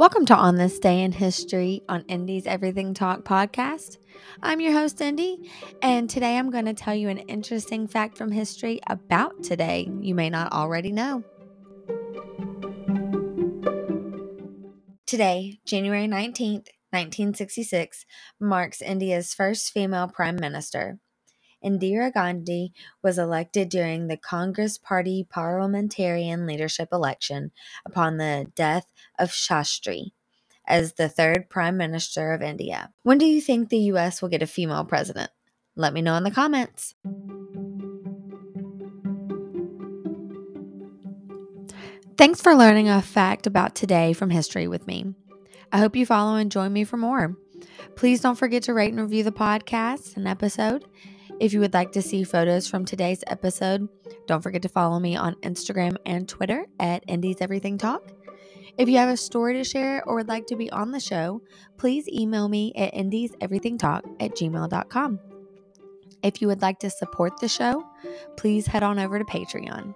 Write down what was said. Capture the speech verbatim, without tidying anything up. Welcome to On This Day in History on Indi's Everything Talk podcast. I'm your host, Indy, and today I'm going to tell you an interesting fact from history about today you may not already know. Today, January nineteenth, nineteen sixty-six, marks India's first female prime minister. Indira Gandhi was elected during the Congress Party parliamentarian leadership election upon the death of Shastri as the third Prime Minister of India. When do you think the U S will get a female president? Let me know in the comments. Thanks for learning a fact about today from history with me. I hope you follow and join me for more. Please don't forget to rate and review the podcast and episode. If you would like to see photos from today's episode, don't forget to follow me on Instagram and Twitter at Indi's Everything Talk. If you have a story to share or would like to be on the show, please email me at indies everything talk at gmail dot com. If you would like to support the show, please head on over to Patreon.